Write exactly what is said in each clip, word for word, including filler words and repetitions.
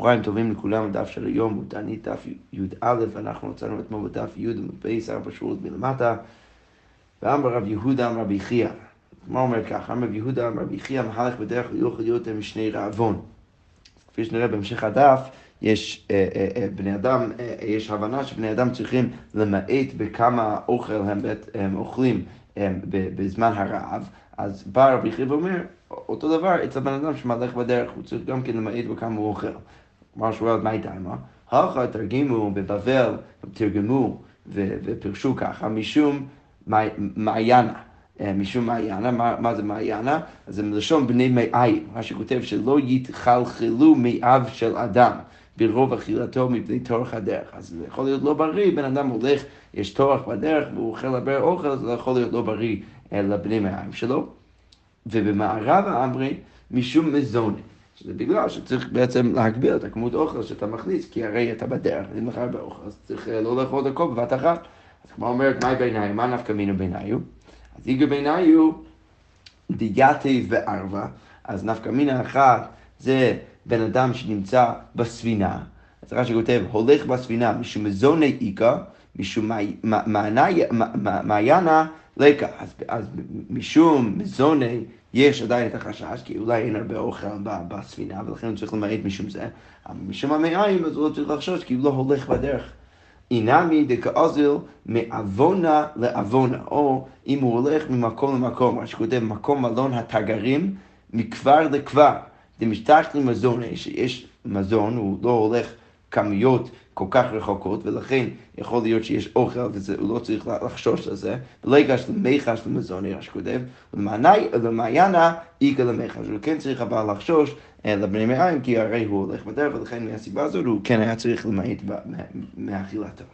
צהריים טובים לכולם, דף של היום הוא תענית דף י' א', אנחנו מצאנו אתמול בדף י' ומפייס ארבע שורות מלמטה. ואמר רב יהודה אמר רבי חייא, מה אומר כך? אמר רב יהודה אמר רבי חייא מהלך בדרך לא יכול להיות משני רעבון. כפי שנראה בהמשך הדף, יש אה, אה, אה, בני אדם, אה, יש הבנה שבני אדם צריכים למעט בכמה אוכל הם, הם אוכלים הם, בזמן הרעב. אז בא רבי חייא ואומר, אותו דבר, אצל בן אדם שמהלך בדרך, הוא צריך גם כן למעט בכמה הוא אוכל. כלומר שואל, מה הייתה אימה? הלכה תרגימו בבבל, תרגמו ופרשו ככה, משום מעיינה. משום מעיינה, מה, מה זה מעיינה? אז זה מלשון בני מאיים, מה שכותב שלא יתחלחלו מאב של אדם, ברוב אכילתו מפני תורך הדרך. אז זה יכול להיות לא בריא, בן אדם הולך, יש תורך בדרך, והוא אוכל הרבה אוכל, אז זה יכול להיות לא בריא לבני מאיים שלו. ובמערב האמרי משום מזון, שזה בגלל שצריך בעצם להגביל את הכמות אוכל שאתה מכניס, כי הרי אתה בדרך, אין לך הרבה אוכל, אז צריך לא לאכול את הכל בבת אחת. אז כמו אומרת, מה בעיניו? מה נפקא מינה בעיניו? אז איגר בעיניו דייתי וערבה, אז נפקא מינה אחת זה בן אדם שנמצא בספינה, אז רש"י כותב, הולך בספינה משום מזון איקה, משום מעיינה, לקה, אז, אז משום מזוני יש עדיין את החשש, כי אולי אין הרבה אוכל בספינה, ולכן הוא צריך למעט משום זה. אבל משום המאיים, אז הוא לא צריך לחשוש, כי הוא לא הולך בדרך. אינמי דקאזל מעוונה לעוונה, או אם הוא הולך ממקום למקום, מה שכותב, מקום מלון התגרים, מכבר לכבר. זה משתחת למזון, יש מזון, הוא לא הולך כמיות כל כך רחוקות, ולכן יכול להיות שיש אוכל, והוא לא צריך לחשוש לזה, ולא יגש למיחש למזון, נראה שכותב, ולמעיינה איגה למיחש, הוא כן צריך אבל לחשוש לבני מאיים, כי הרי הוא הולך בדרך, ולכן מהסיבה הזאת הוא כן היה צריך למעט מאכילתו.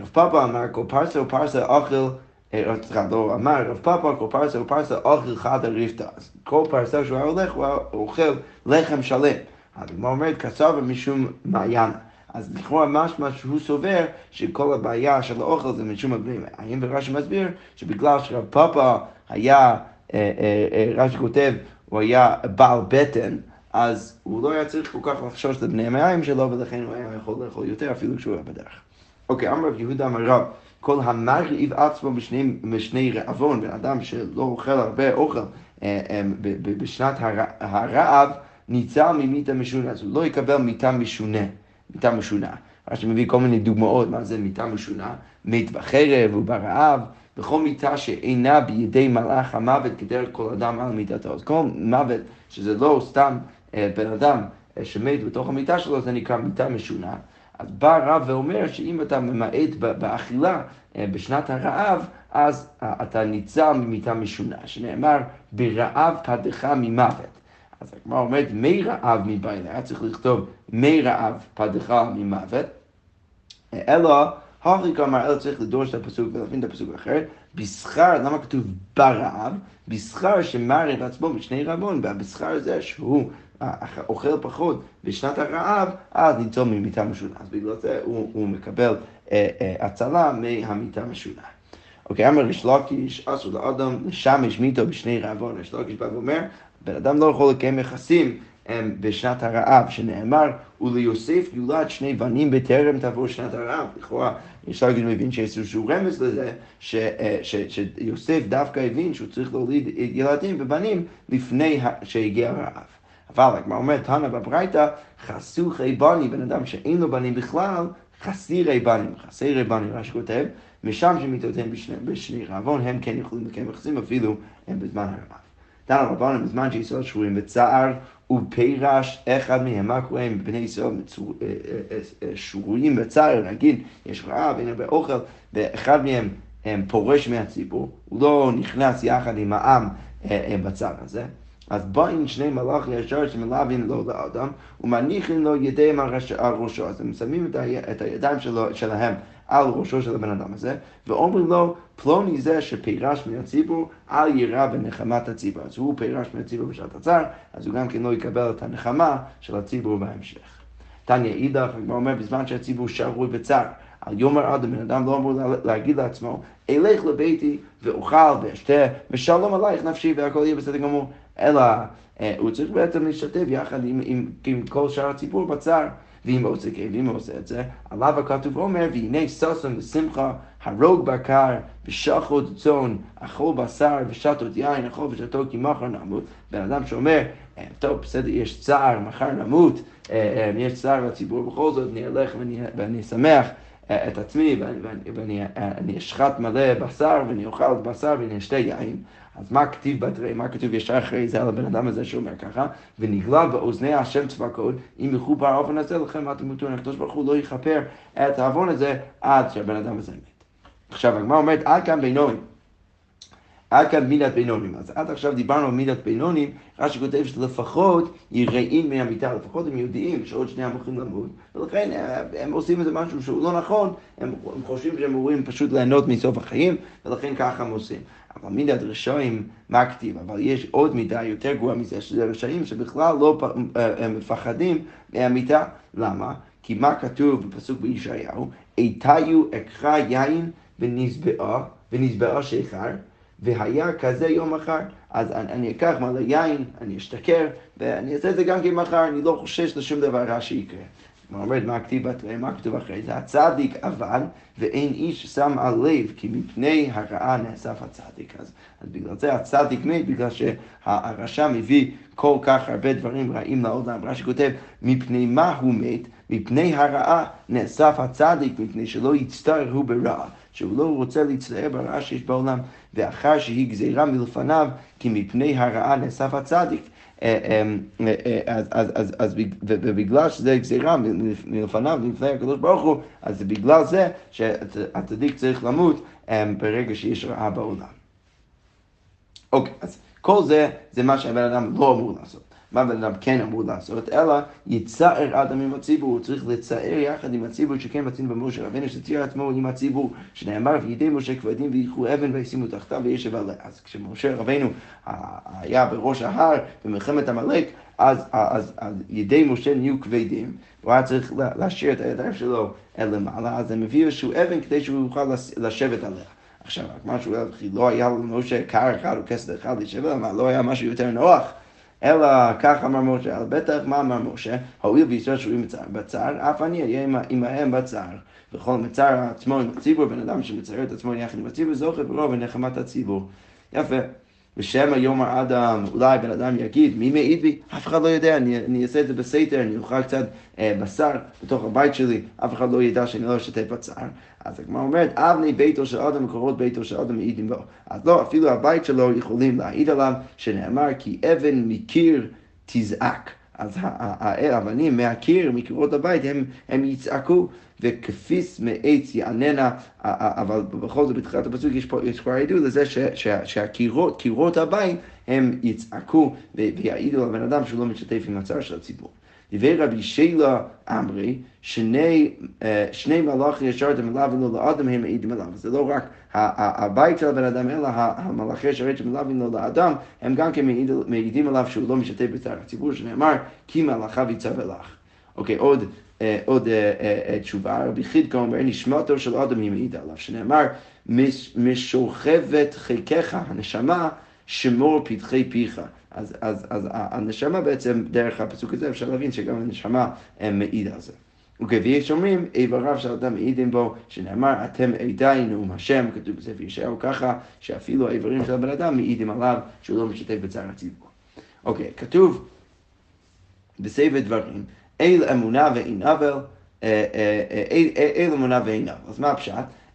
רב פאפה אמר, כל פרסה ופרסה אוכל, לא אמר, רב פאפה, כל פרסה ופרסה אוכל חד הרפתה, אז כל פרסה שהוא הולך, הוא אוכל לחם שלם. הדוגמה אומרת, קצר ומשום מעיינה. אז לכאורה משמע שהוא סובר שכל הבעיה של האוכל זה משום הבני מאיים, ורש"י מסביר שבגלל שרב פאפה היה, רש"י כותב, הוא היה בעל בטן, אז הוא לא היה צריך כל כך לחשוש לבני המאיים שלו, ולכן הוא היה יכול לאכול יותר אפילו כשהוא היה בדרך. אוקיי, אמר רב יהודה אמר רב, כל המרעיב עצמו בשני, בשני רעבון, בן אדם שלא אוכל הרבה אוכל בשנת הרעב, ניצל ממיתה משונה, אז הוא לא יקבל מיתה משונה. מיתה משונה. רש"י מביא כל מיני דוגמאות מה זה מיתה משונה, מת בחרב וברעב, וכל מיתה שאינה בידי מלאך המוות כדרך כל אדם על מיתתו. אז כל מוות שזה לא סתם בן אדם שמת בתוך המיתה שלו, זה נקרא מיתה משונה. אז בא רב ואומר שאם אתה ממעט באכילה בשנת הרעב, אז אתה ניצל ממיתה משונה, שנאמר ברעב פדך ממוות. אז כמו אומרת, מי רעב מבעיני, היה צריך לכתוב מי רעב פדך ממוות, אלא, החליקה אמר, אלא צריך לדורש את הפסוק ולהבין את הפסוק אחר, בשכר, למה כתוב ברעב? בשכר שמר את עצמו בשני רעבון, והבשכר הזה שהוא אוכל פחות בשנת הרעב, אז ניצול ממיתה משונה. אז בגלל זה הוא, הוא מקבל אה, אה, הצלה מהמיתה משונה. אוקיי, אמר ריש לקיש, אסור לאדם לשמש מיתו בשני רעבון. ריש לקיש בא ואומר, בן אדם לא יכול לקיים יחסים בשנת הרעב, שנאמר, וליוסף יולד שני בנים בטרם תבוא שנת הרעב. לכאורה, יש להגיד מבין שיש איזשהו רמז לזה, ש, ש, ש, שיוסף דווקא הבין שהוא צריך להוליד ילדים ובנים לפני שהגיע הרעב. אבל, כמו אומרת, תנא בברייתא, חסוכי בנים, בן אדם שאין לו בנים בכלל, חסירי בנים, חסירי בנים, רש"י כותב, משם שמיתותיהם בשני, בשני רעבון, הם כן יכולים לקיים יחסים אפילו בזמן הרעב. דן רבנן בזמן שישראל שבויים בצער ופרש אחד מהם, מה קורה אם בני ישראל שבויים בצער, נגיד יש רעב, אין הרבה אוכל, ואחד מהם פורש מהציבור, הוא לא נכנס יחד עם העם בצער הזה, אז באים שני מלאך ישר שמלאבים לו לאדם ומניחים לו ידיהם על ראשו, אז הם שמים את הידיים שלהם על ראשו של הבן אדם הזה, ואומרים לו, פלוני זה שפירש מהציבור, אל יירא בנחמת הציבור. אז הוא פירש מהציבור בשעת הצער, אז הוא גם כן לא יקבל את הנחמה של הציבור בהמשך. תניא אידך, הוא אומר, בזמן שהציבור שרוי בצער, על יאמר אדם, בן אדם לא אמור להגיד לעצמו, אלך לביתי ואוכל ואשתה, ושלום עלייך נפשי והכל יהיה בסדר גמור. אלא הוא צריך בעצם להשתתף יחד עם, עם, עם כל שאר הציבור בצער. ואם הוא עושה, ואם הוא עושה את זה, עליו הכתוב אומר, והנה ששון לשמחה, הרוג בקר, ושחוד צאן, אכול בשר, ושתות יין, אכול ושתו כי מחר נמות. בן אדם שאומר, טוב, בסדר, יש צער, מחר נמות, יש צער לציבור, בכל זאת, אני אלך ואני, ואני שמח את עצמי, ואני, ואני, ואני אשחט מלא בשר, ואני אוכל בשר, ואני אשתה יין. אז מה כתיב בתרי, מה כתוב ישר אחרי זה על הבן אדם הזה שאומר ככה? ונגלה באוזני השם צבקות, אם ילכו פער אופן הזה לכם, אתם מותו, הקדוש ברוך הוא לא יכפר את העוון הזה עד שהבן אדם הזה מת. עכשיו, הגמרא אומרת, עד כאן בינונים. עד כאן מידת בינונים. אז עד עכשיו דיברנו על מידת בינונים, רש"י כותב שלפחות יראים מהמיטה, לפחות הם יודעים שעוד שני הולכים למות, ולכן הם עושים איזה משהו שהוא לא נכון, הם חושבים שהם אמורים פשוט ליהנות מסוף החיים, ולכן ככה הם עושים. אבל מידת רשעים מה כתיב, אבל יש עוד מידה יותר גרועה מזה, שזה רשעים שבכלל לא מפחדים מהמיטה. למה? כי מה כתוב בפסוק בישעיהו? איתיו אקרא יין ונזבעה, ונזבעה שיכר, והיה כזה יום מחר. אז אני, אני אקח מלא יין, אני אשתכר, ואני אעשה את זה גם כמחר, אני לא חושש לשום דבר רע שיקרה. אומרת, מה כתיב בתרי, מה כתוב אחרי זה? הצדיק אבל, ואין איש שם על לב, כי מפני הרעה נאסף הצדיק. אז, אז בגלל זה הצדיק מת, בגלל שהרשע מביא כל כך הרבה דברים רעים לעולם. רש"י כותב, מפני מה הוא מת? מפני הרעה נאסף הצדיק, מפני שלא יצטער הוא ברע, שהוא לא רוצה להצטער ברעה שיש בעולם, ואחר שהיא גזירה מלפניו, כי מפני הרעה נאסף הצדיק. אז, אז, אז, אז, ובגלל שזה גזירה מלפניו, לפני הקדוש ברוך הוא, אז בגלל זה שהצדיק צריך למות ברגע שיש רעה בעולם. אוקיי, אז כל זה, זה מה שהבן אדם לא אמור לעשות. מה בן אדם כן אמור לעשות? אלא יצער האדם עם הציבור, הוא צריך לצער יחד עם הציבור שכן מצינו במשה רבנו שציער עצמו עם הציבור, שנאמר וידי משה כבדים ויקחו אבן וישימו תחתיו וישב עליה. אז כשמשה רבנו היה בראש ההר במלחמת עמלק, אז, אז, אז ידי משה נהיו כבדים, הוא היה צריך להשאיר את הידיים שלו אל למעלה, אז הם הביאו איזשהו אבן כדי שהוא יוכל לשבת עליה. עכשיו, משהו לא היה למשה קר אחד או כסד אחד לשבת עליה, לא היה משהו יותר נוח. אלא כך אמר משה, על בטח מה אמר משה, הואיל וישראל שרויים בצער, אף אני אהיה עמהם בצער. וכל מצער עצמו עם הציבור, בן אדם שמצער את עצמו יחד עם הציבור, זוכה ברוב ונחמת הציבור. יפה. ושם יאמר אדם, אולי בן אדם יגיד, מי מעיד בי? אף אחד לא יודע, אני, אני אעשה את זה בסתר, אני אוכל קצת אה, בשר בתוך הבית שלי, אף אחד לא ידע שאני לא אשתף בצער. אז הגמרא אומרת, אבני ביתו של אדם, מקורות ביתו של אדם מעידים בו. אז לא, אפילו הבית שלו יכולים להעיד עליו, שנאמר, כי אבן מקיר תזעק. אז האבנים מהקיר, מקירות הבית, הם, הם יצעקו, וכפיס מעץ יעננה. אבל בכל זאת בתחילת הפסוק יש כבר עדות לזה שהקירות, קירות הבית, הם יצעקו ויעידו לבן אדם שלא משתף עם הצער של הציבור. דברי רבי שילה אמרי, שני, שני מלאכים ישרתם אליו ולא לאדם הם מעידים עליו. זה לא רק הבית של הבן אדם, אלא המלאכי ישרתם אליו ולא לאדם, הם גם כן מעידים עליו שהוא לא משתף בצער הציבור, שנאמר, כי מלאכיו יצווה לך. אוקיי, עוד, עוד תשובה, רבי חידקא אומר, נשמתו של אדם היא מעידה עליו, שנאמר, משוכבת חיקך, הנשמה, שמור פתחי פיך. אז, אז, אז הנשמה בעצם, דרך הפסוק הזה, אפשר להבין שגם הנשמה מעיד על זה. וכפי שאומרים, איבריו של אדם מעידים בו, שנאמר, אתם עדיין נאום השם, כתוב בספר ישעיהו ככה, שאפילו האיברים של הבן אדם מעידים עליו, שהוא לא משתתף בצער הציבור. אוקיי, כתוב בספר דברים, אל אמונה ואין עוול, אל אמונה ואין עוול. אז מה הפשט?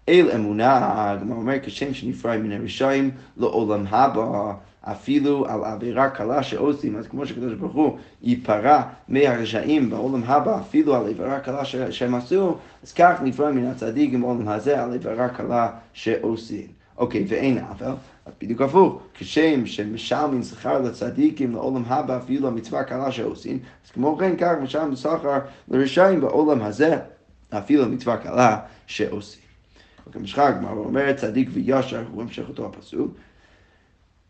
אל אמונה, הגמרא אומר, כשם שנפרע מן הרשעים לעולם הבא, אפילו על עבירה קלה שעושים, אז כמו שקדוש ברוך הוא ייפרע מהרשעים בעולם הבא, אפילו על עבירה קלה ש... שהם עשו, אז כך נפרע מן הצדיקים בעולם הזה על עבירה קלה שעושים. אוקיי, ואין עוול, אז בדיוק הפוך, כשם שמשלמים שכר לצדיקים לעולם הבא, אפילו המצווה קלה שעושים, אז כמו כן כך משלמים שכר לרשעים בעולם הזה, אפילו המצווה קלה שעושים. וכמשחק, מה הוא אומר, צדיק וישר, הוא המשך אותו הפסוק,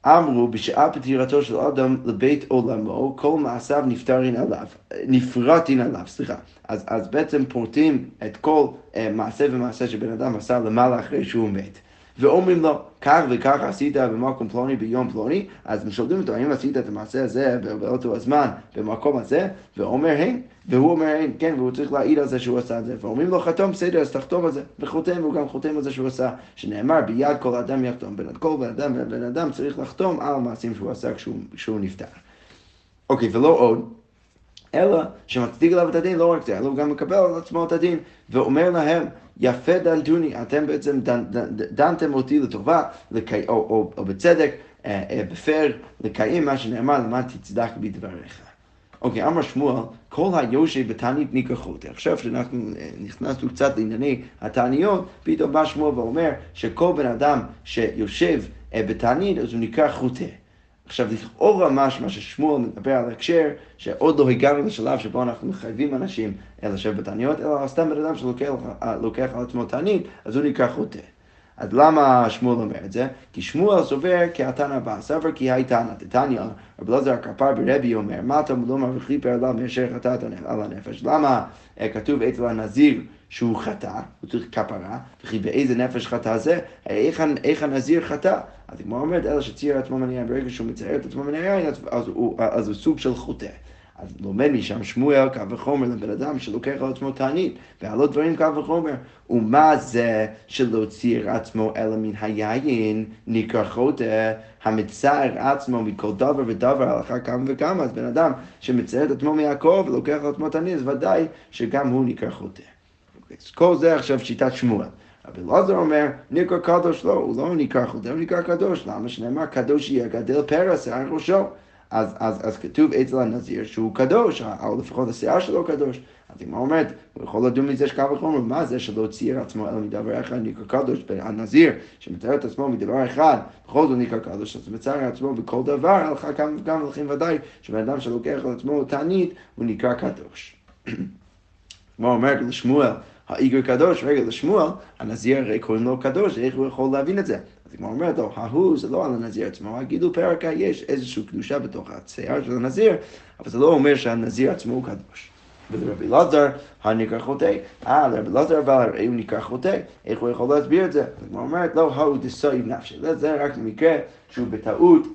אמרו בשעה פטירתו של אדם לבית עולמו, כל מעשיו נפטרין עליו, נפרטין עליו, סליחה. אז, אז בעצם פורטים את כל uh, מעשה ומעשה שבן אדם עשה למעלה אחרי שהוא מת. ואומרים לו, כך וכך עשית במקום פלוני ביום פלוני, אז משלדים אותו, האם עשית את המעשה הזה באותו הזמן, במקום הזה, ואומר הן, והוא אומר הן, כן, והוא צריך להעיד על זה שהוא עשה את זה, ואומרים לו, חתום, בסדר, אז תחתום על זה, וחותם, והוא גם חותם על זה שהוא עשה, שנאמר, ביד כל אדם יחתום, ביד כל בן אדם, בן אדם צריך לחתום על מעשים שהוא עשה כשהוא, כשהוא נפטר. אוקיי, ולא עוד, אלא שמצדיק עליו את הדין, לא רק זה, אלא הוא גם מקבל על עצמו את הדין, ואומר להם, יפה דנתוני, אתם בעצם דנ, דנ, דנתם אותי לטובה, לקי, או, או, או בצדק, אה, אה, בפר, לקיים מה שנאמר, למה תצדק בדבריך. אוקיי, אמר שמואל, כל היושב בתענית ניקחות. עכשיו שאנחנו נכנסנו קצת לענייני התעניות, פתאום בא שמואל ואומר שכל בן אדם שיושב אה, בתענית, אז הוא ניקח חוטה. עכשיו, לכאורה משמע ששמואל מדבר על הקשר, שעוד לא הגענו לשלב שבו אנחנו מחייבים אנשים לשבת בתעניות, אלא סתם בן אדם שלוקח על עצמו תענית, אז הוא ניקח חוטה. אז למה שמואל אומר את זה? כי שמואל סובר כהתנא הבא, סבר כי הייתה נתניא, רבי אלעזר הכפר ברבי אומר, מה תלמודו מרחיק פרליו מאשר חטאת על הנפש? למה כתוב אצל הנזיר שהוא חטא, הוא צריך כפרה, וכי באיזה נפש חטא זה? איך, איך הנזיר חטא? אז כמו אומרת, אלא שצייר עצמו מן היין, ברגע שהוא מצייר את עצמו מן היין, אז, אז, אז הוא סוג של חוטא. אז לומד משם שמואל קו וחומר לבן אדם שלוקח על עצמו תענית, ועלות דברים קו וחומר. ומה זה שלא צייר עצמו אלא מן היין, ניקחות המצייר עצמו מכל דבר ודבר, הלכה כמה וכמה. אז בן אדם שמצייר את עצמו מיעקב ולוקח על עצמו תענית, אז ודאי שגם הוא ניקחות. כל זה עכשיו שיטת שמואל. רבי אלעזר אומר, ניקח קדוש לא, הוא לא ניקח חוטא, הוא ניקח קדוש. למה שנאמר, קדוש יגדל פרס על ראשו. אז, אז, אז כתוב אצל הנזיר שהוא קדוש, או לפחות השיער שלו קדוש. אז אם הוא אומר, הוא יכול לדון מזה שקו וחומר, מה זה שלא צייר עצמו אלא מדבר אחד ניקח קדוש, והנזיר שמצייר את עצמו מדבר אחד, בכל זאת ניקח קדוש, אז מצייר עצמו בכל דבר, הלכה כמה וכמה הלכים ודאי, שבן אדם שלוקח על עצמו תענית, הוא ניקח קדוש. כמו אומר לשמואל, האיגר קדוש, רגע לשמואל, הנזיר הרי קוראים לו קדוש, איך הוא יכול להבין את זה? אז כמו אומרת לו, ההוא זה לא על הנזיר עצמו, הגידו פרקה, יש איזושהי קדושה בתוך הצייר של הנזיר, אבל זה לא אומר שהנזיר עצמו הוא קדוש. ולרבי אלעזר, הניקח חוטא, אה, לרבי אלעזר אבל הרי הוא ניקח חוטא, איך הוא יכול להסביר את זה? אז כמו אומרת לו, ההוא דסעיב נפשי, זה רק מקרה שהוא בטעות,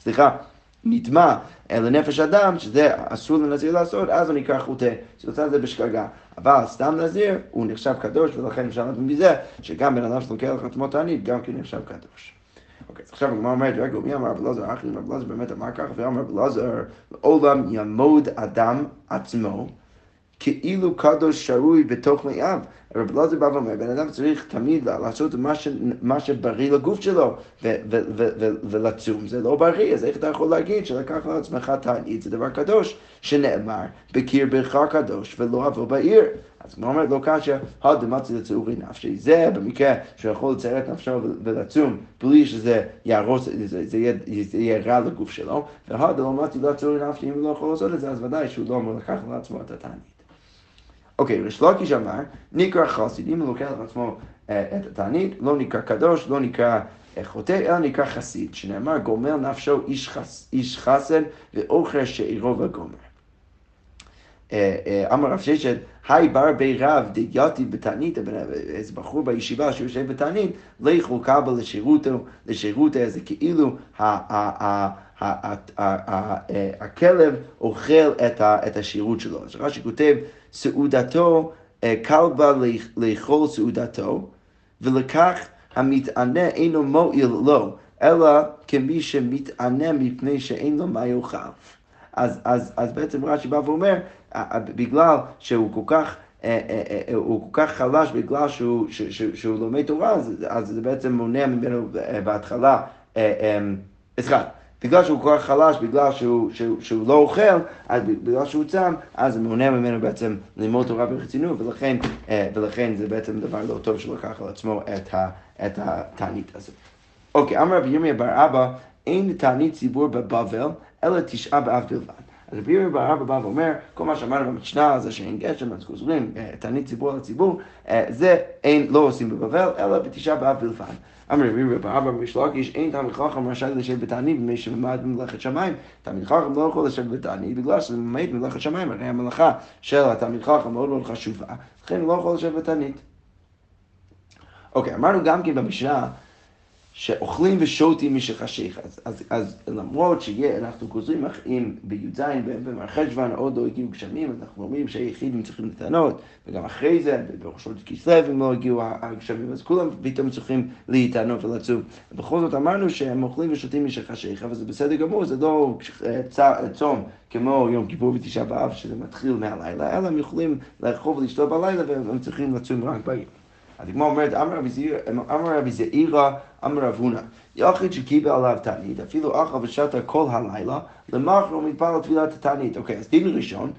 סליחה, נטמע לנפש אדם, שזה אסור לנזיר לעשות, אז הוא ניקח חוטא, שעושה את זה בשגגה. אבל סתם נזיר, הוא נחשב קדוש, ולכן אפשר לדעת מזה, שגם בן אדם שלוקח על עצמו תענית, גם כן נחשב קדוש. אוקיי, עכשיו הגמרא אומרת, רגע, מי אמר רבי אלעזר? אחי, רבי אלעזר באמת אמר כך, ואמר רבי אלעזר, לעולם יעמוד אדם עצמו, כאילו קדוש שרוי בתוך מייו. רבי אלעזר בא ואומר, בן אדם צריך תמיד לעשות מה, ש... מה שבריא לגוף שלו, ו... ו... ו... ו... ולצום זה לא בריא, אז איך אתה יכול להגיד שלקח לעצמך תענית, זה דבר קדוש, שנאמר, בקיר ברך קדוש ולא עבור בעיר. אז כמו אומרת לו קשה, הדמצי לצעורי נפשי, זה במקרה שיכול לצייר את נפשו ולצום, בלי שזה יערוס, זה, זה יהיה, יהיה רע לגוף שלו, והדמצי לצעורי נפשי, אם הוא לא יכול לעשות את זה, אז ודאי שהוא לא אמור לקח לעצמו את התענית. אוקיי, ריש לקיש אמר, נקרא חסיד, אם הוא לוקח לעצמו את התענית, לא נקרא קדוש, לא נקרא חוטא, אלא נקרא חסיד, שנאמר גומל נפשו איש, חס, איש חסד ואוכר שאירו וגומר. אמר רב ששת, היי בר בי רב דייתי בתענית, איזה בחור בישיבה שיושב בתענית, לכו קבל לשירותו, לשירותו, זה כאילו הכלב אוכל את השירות שלו. אז רש"י כותב, סעודתו, כלבה לאכול סעודתו, ולכך המתענה אינו מועיל לו, אלא כמי שמתענה מפני שאין לו מה יאכל. אז, אז, אז בעצם רש"י בא ואומר, בגלל שהוא כל כך, הוא כל כך חלש, בגלל שהוא, שהוא, שהוא לומד תורה, אז, אז זה בעצם מונע ממנו בהתחלה, סליחה, בגלל שהוא כל כך חלש, בגלל שהוא, שהוא, שהוא לא אוכל, אז בגלל שהוא צם, אז זה מונע ממנו בעצם ללמוד תורה ברצינות, ולכן, ולכן זה בעצם דבר לא טוב שלקח על עצמו את, ה, את התענית הזאת. אוקיי, אמר רבי ירמיה בר אבא, אין תענית ציבור בבבל, אלא תשעה באב בלבד. אז רבי ירמיה בר אבא בא ואומר, כל מה שאמרנו במשנה הזה שאין גשם, אז גוזרים, תענית ציבור על הציבור, זה אין, לא עושים בבבל, אלא בתשעה באב בלבד. אמר רבי ירמיה בר אבא בריש לקיש, אין תלמיד חכם רשאי לשבת בתענית מפני שממעט במלאכת שמיים. תלמיד חכם לא יכול לשבת בתענית בגלל שזה ממעט במלאכת שמיים, הרי המלאכה של התלמיד חכם מאוד מאוד חשובה, לכן הוא לא יכול לשבת בתענית. אוקיי, אמרנו גם כן במשנה, שאוכלים ושותים משחשיך. אז, אז, אז למרות שאנחנו גוזרים אם ביודעין ובמרחשבן עוד לא הגיעו גשמים, אז אנחנו אומרים שהיחידים צריכים לטענות, וגם אחרי זה, בראשות כסלב אם לא הגיעו הגשמים, אז כולם פתאום צריכים להתענות ולצום. בכל זאת אמרנו שהם אוכלים ושותים משחשיך, אבל זה בסדר גמור, זה לא צום כמו יום כיפור ותשעה באב, שזה מתחיל מהלילה, אלא הם יכולים לאכול ולשתות בלילה, והם צריכים לצום רק ביום. הדגמרא אומרת, אמר רבי זעירא, אמר רב הונא, יחיד שקיבל עליו תענית, אפילו אכל ושתה כל הלילה, למחרת הוא מתפלל תפילת התענית. אוקיי, אז דין ראשון,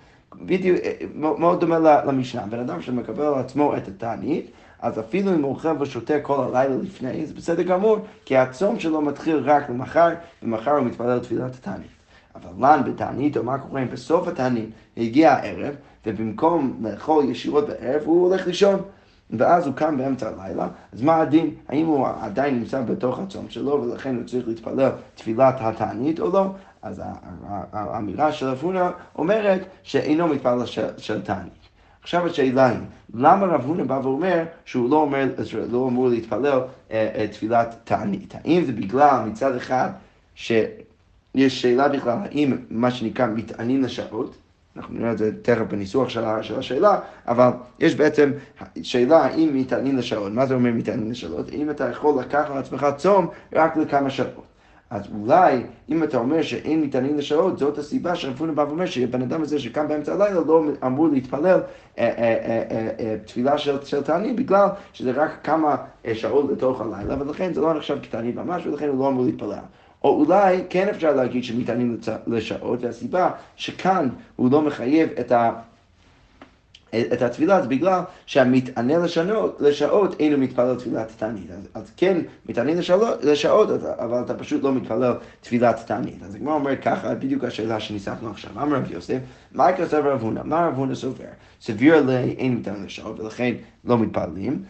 בדיוק מאוד דומה למשנה, בן אדם שמקבל על עצמו את התענית, אז אפילו אם הוא אוכל ושותה כל הלילה לפני, זה בסדר גמור, כי הצום שלו מתחיל רק למחר, ומחר הוא מתפלל תפילת התענית. אבל לן בתענית, או מה קורה בסוף התענית, הגיע הערב, ובמקום לאכול ישירות בערב, הוא הולך לישון. ואז הוא קם באמצע הלילה, אז מה הדין? האם הוא עדיין נמצא בתוך הצום שלו, ולכן הוא צריך להתפלל תפילת התענית או לא? אז האמירה של רב הונא אומרת שאינו מתפלל של תענית. עכשיו השאלה היא, למה רב הונא בא ואומר שהוא לא, אומר, לא אמור להתפלל תפילת תענית? האם זה בגלל מצד אחד שיש שאלה בכלל, האם מה שנקרא מתענין לשעות? אנחנו נראה את זה תכף בניסוח של השאלה, אבל יש בעצם שאלה האם מתענין לשעות. מה זה אומר מתענין לשעות? האם אתה יכול לקחת על עצמך צום רק לכמה שעות? אז אולי אם אתה אומר שאין מתענין לשעות, זאת הסיבה שרב הונא בא ואומר שהבן אדם הזה שקם באמצע הלילה לא אמור להתפלל תפילה של תענית, בגלל שזה רק כמה שעות לתוך הלילה, ולכן זה לא נחשב כתענית ממש, ולכן הוא לא אמור להתפלל. או אולי כן אפשר להגיד שמתענין לשעות, והסיבה שכאן הוא לא מחייב את, ה... את התפילה, אז בגלל שהמתענין לשעות, לשעות אינו מתפלל תפילת תענית. אז, אז כן, מתענין לשעות, לשעות, אבל אתה פשוט לא מתפלל תפילת תענית. אז הגמרא אומרת ככה, בדיוק השאלה שניסחנו עכשיו. אמר רבי יוסף, מה כתב רב הונא? מה רב הונא סובר? סביר לי אין מתענין לשעות, ולכן לא מתפללים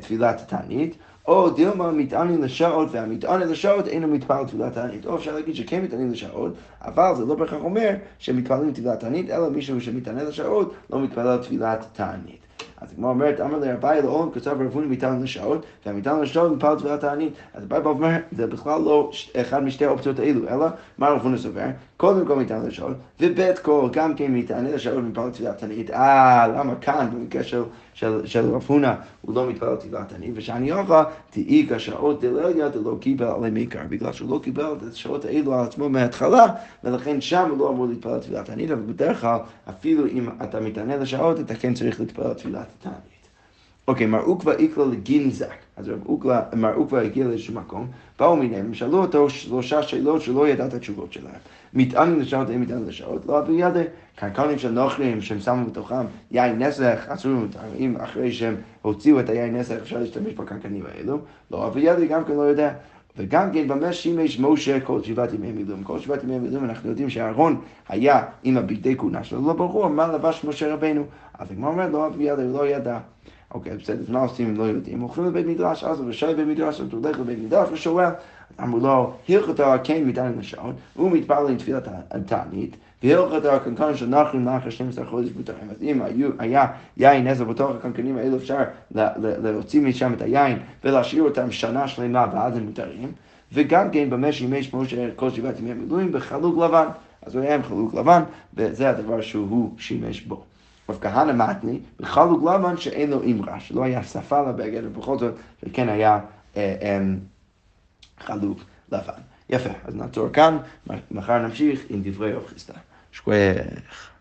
תפילת תענית. או דילמה מתענין לשעות, והמתענין לשעות אינו מתפלל תפילת תענית. או אפשר להגיד שכן מתענין לשעות, אבל זה לא בהכרח אומר שמתפללים תפילת תענית, אלא מישהו שמתענין לשעות לא מתפלל תפילת תענית. אז כמו אומרת, אמר לי אביי לעולם, כתב רב הונא מתענין לשעות, והמתענין לשעות מתפלל תפילת תענית. אז אביי אומר, זה בכלל לא אחד משתי האופציות האלו, אלא מה רב הונא סובר? קודם כל מתענין לשעות, ובית כל גם כן מתענין לשעות מתפלל תפילת תענית. אה, למה כאן במקרה של של, של רב הונא, הוא לא מתפלל תפילת תענית, ושאני אוכל, תהי כשעות דליליה, דלא קיבל עלי מעיקר, בגלל שהוא לא קיבל את השעות האלו על עצמו מההתחלה, ולכן שם הוא לא אמור להתפלל תפילת תענית, אבל בדרך כלל, אפילו אם אתה מתענין לשעות, אתה כן צריך להתפלל תפילת תענית. אוקיי, מר עוקבא איקלה לגנזק, אז מר עוקבא הגיע לאיזשהו מקום, באו מיניהם, שאלו אותו שלושה שאלות שלא ידע את התשובות שלהם. מתענין לשעות, אין מתענין לשעות, לא אבו ידה. קנקנים של נוכרים שהם שמו בתוכם יין נסך, עשו מתארים אחרי שהם הוציאו את היין נסך, אפשר להשתמש בקנקנים האלו, לא אבו ידה, גם כן לא יודע. וגם כן במה שימש משה כל שבעת ימי מילואים. כל שבעת ימי מילואים אנחנו יודעים שאהרון היה עם הבגדי כהונה שלו, לא ברור מה לבש משה רבנו. אז הגמרא אומרת, לא אבו ידה, הוא לא ידע. אוקיי, בסדר, מה עושים אם לא יודעים? הולכים לבית מדרש, אז הוא רשאי לבית מדרש, אז הוא הולך לבית מדרש ושואל. אמרו לו, הלכתו כן מתענין לשעות, הוא מתפלל תפילת התענית, והלכתו הקנקן של נחלים לאחר שנים עשר חודש מותרים. אז אם היה יין נסך בתוך הקנקנים האלו, אפשר להוציא משם את היין ולהשאיר אותם שנה שלמה, ואז הם מותרים. וגם כן במה שימש משה כל שבעת ימי מילואים בחלוק לבן. אז הוא היה עם חלוק לבן, וזה הדבר שהוא שימש בו. רב כהנא מתני, בחלוק לבן שאין לו אמרה, שלא היה שפה לבגד, ובכל זאת שכן היה אה, אה, חלוק לבן. יפה, אז נעצור כאן, מחר נמשיך עם דברי רב חיסדא. שכוח.